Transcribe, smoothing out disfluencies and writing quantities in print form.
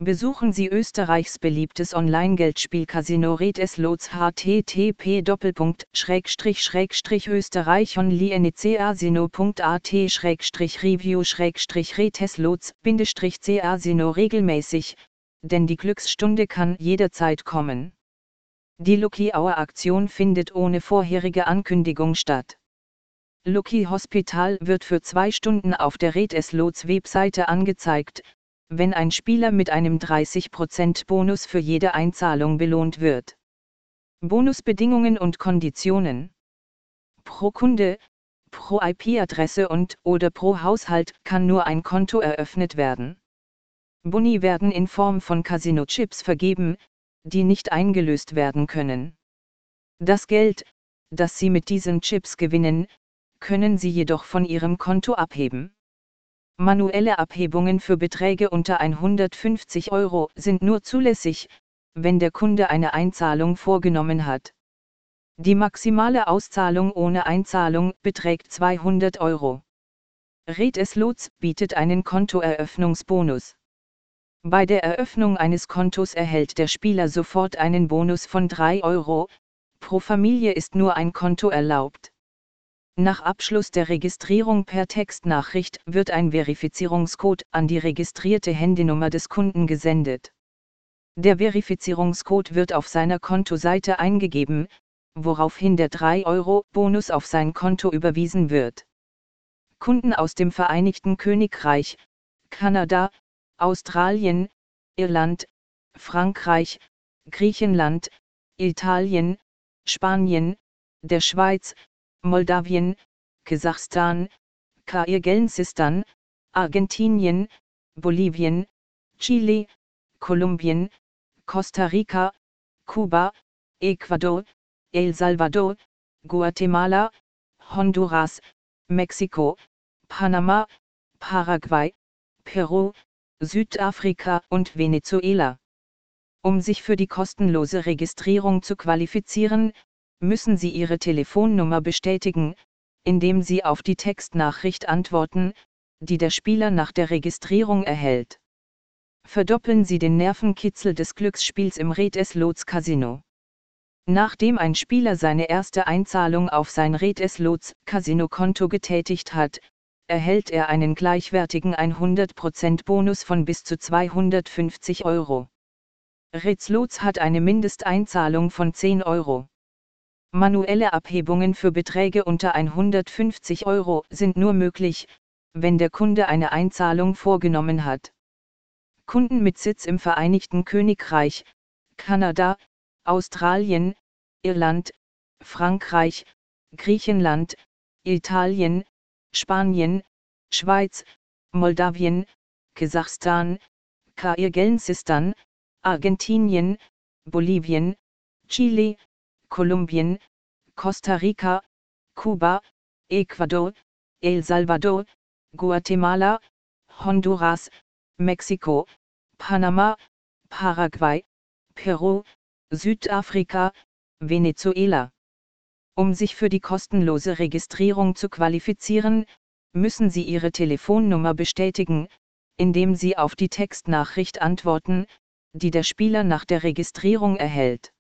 Besuchen Sie Österreichs beliebtes Online-Geldspiel-Casino RedSlots http://österreich-online-casino.at/review-redSlots-casino regelmäßig, denn die Glücksstunde kann jederzeit kommen. Die Lucky Hour Aktion findet ohne vorherige Ankündigung statt. Lucky Hospital wird für 2 Stunden auf der RedSlots Webseite angezeigt, wenn ein Spieler mit einem 30% Bonus für jede Einzahlung belohnt wird. Bonusbedingungen und Konditionen. Pro Kunde, pro IP-Adresse und/oder pro Haushalt kann nur ein Konto eröffnet werden. Boni werden in Form von Casino-Chips vergeben, die nicht eingelöst werden können. Das Geld, das Sie mit diesen Chips gewinnen, können Sie jedoch von Ihrem Konto abheben. Manuelle Abhebungen für Beträge unter 150 € sind nur zulässig, wenn der Kunde eine Einzahlung vorgenommen hat. Die maximale Auszahlung ohne Einzahlung beträgt 200 €. RedSlots bietet einen Kontoeröffnungsbonus. Bei der Eröffnung eines Kontos erhält der Spieler sofort einen Bonus von 3 €, pro Familie ist nur ein Konto erlaubt. Nach Abschluss der Registrierung per Textnachricht wird ein Verifizierungscode an die registrierte Handynummer des Kunden gesendet. Der Verifizierungscode wird auf seiner Kontoseite eingegeben, woraufhin der 3-Euro-Bonus auf sein Konto überwiesen wird. Kunden aus dem Vereinigten Königreich, Kanada, Australien, Irland, Frankreich, Griechenland, Italien, Spanien, der Schweiz, Moldawien, Kasachstan, Kirgisistan, Argentinien, Bolivien, Chile, Kolumbien, Costa Rica, Kuba, Ecuador, El Salvador, Guatemala, Honduras, Mexiko, Panama, Paraguay, Peru, Südafrika und Venezuela. Um sich für die kostenlose Registrierung zu qualifizieren, müssen Sie Ihre Telefonnummer bestätigen, indem Sie auf die Textnachricht antworten, die der Spieler nach der Registrierung erhält. Verdoppeln Sie den Nervenkitzel des Glücksspiels im RedSlots Casino. Nachdem ein Spieler seine erste Einzahlung auf sein RedSlots Casino-Konto getätigt hat, erhält er einen gleichwertigen 100% Bonus von bis zu 250 €. RedSlots hat eine Mindesteinzahlung von 10 €. Manuelle Abhebungen für Beträge unter 150 € sind nur möglich, wenn der Kunde eine Einzahlung vorgenommen hat. Kunden mit Sitz im Vereinigten Königreich, Kanada, Australien, Irland, Frankreich, Griechenland, Italien, Spanien, Schweiz, Moldawien, Kasachstan, Kirgisistan, Argentinien, Bolivien, Chile, Kolumbien, Costa Rica, Kuba, Ecuador, El Salvador, Guatemala, Honduras, Mexiko, Panama, Paraguay, Peru, Südafrika, Venezuela. Um sich für die kostenlose Registrierung zu qualifizieren, müssen Sie Ihre Telefonnummer bestätigen, indem Sie auf die Textnachricht antworten, die der Spieler nach der Registrierung erhält.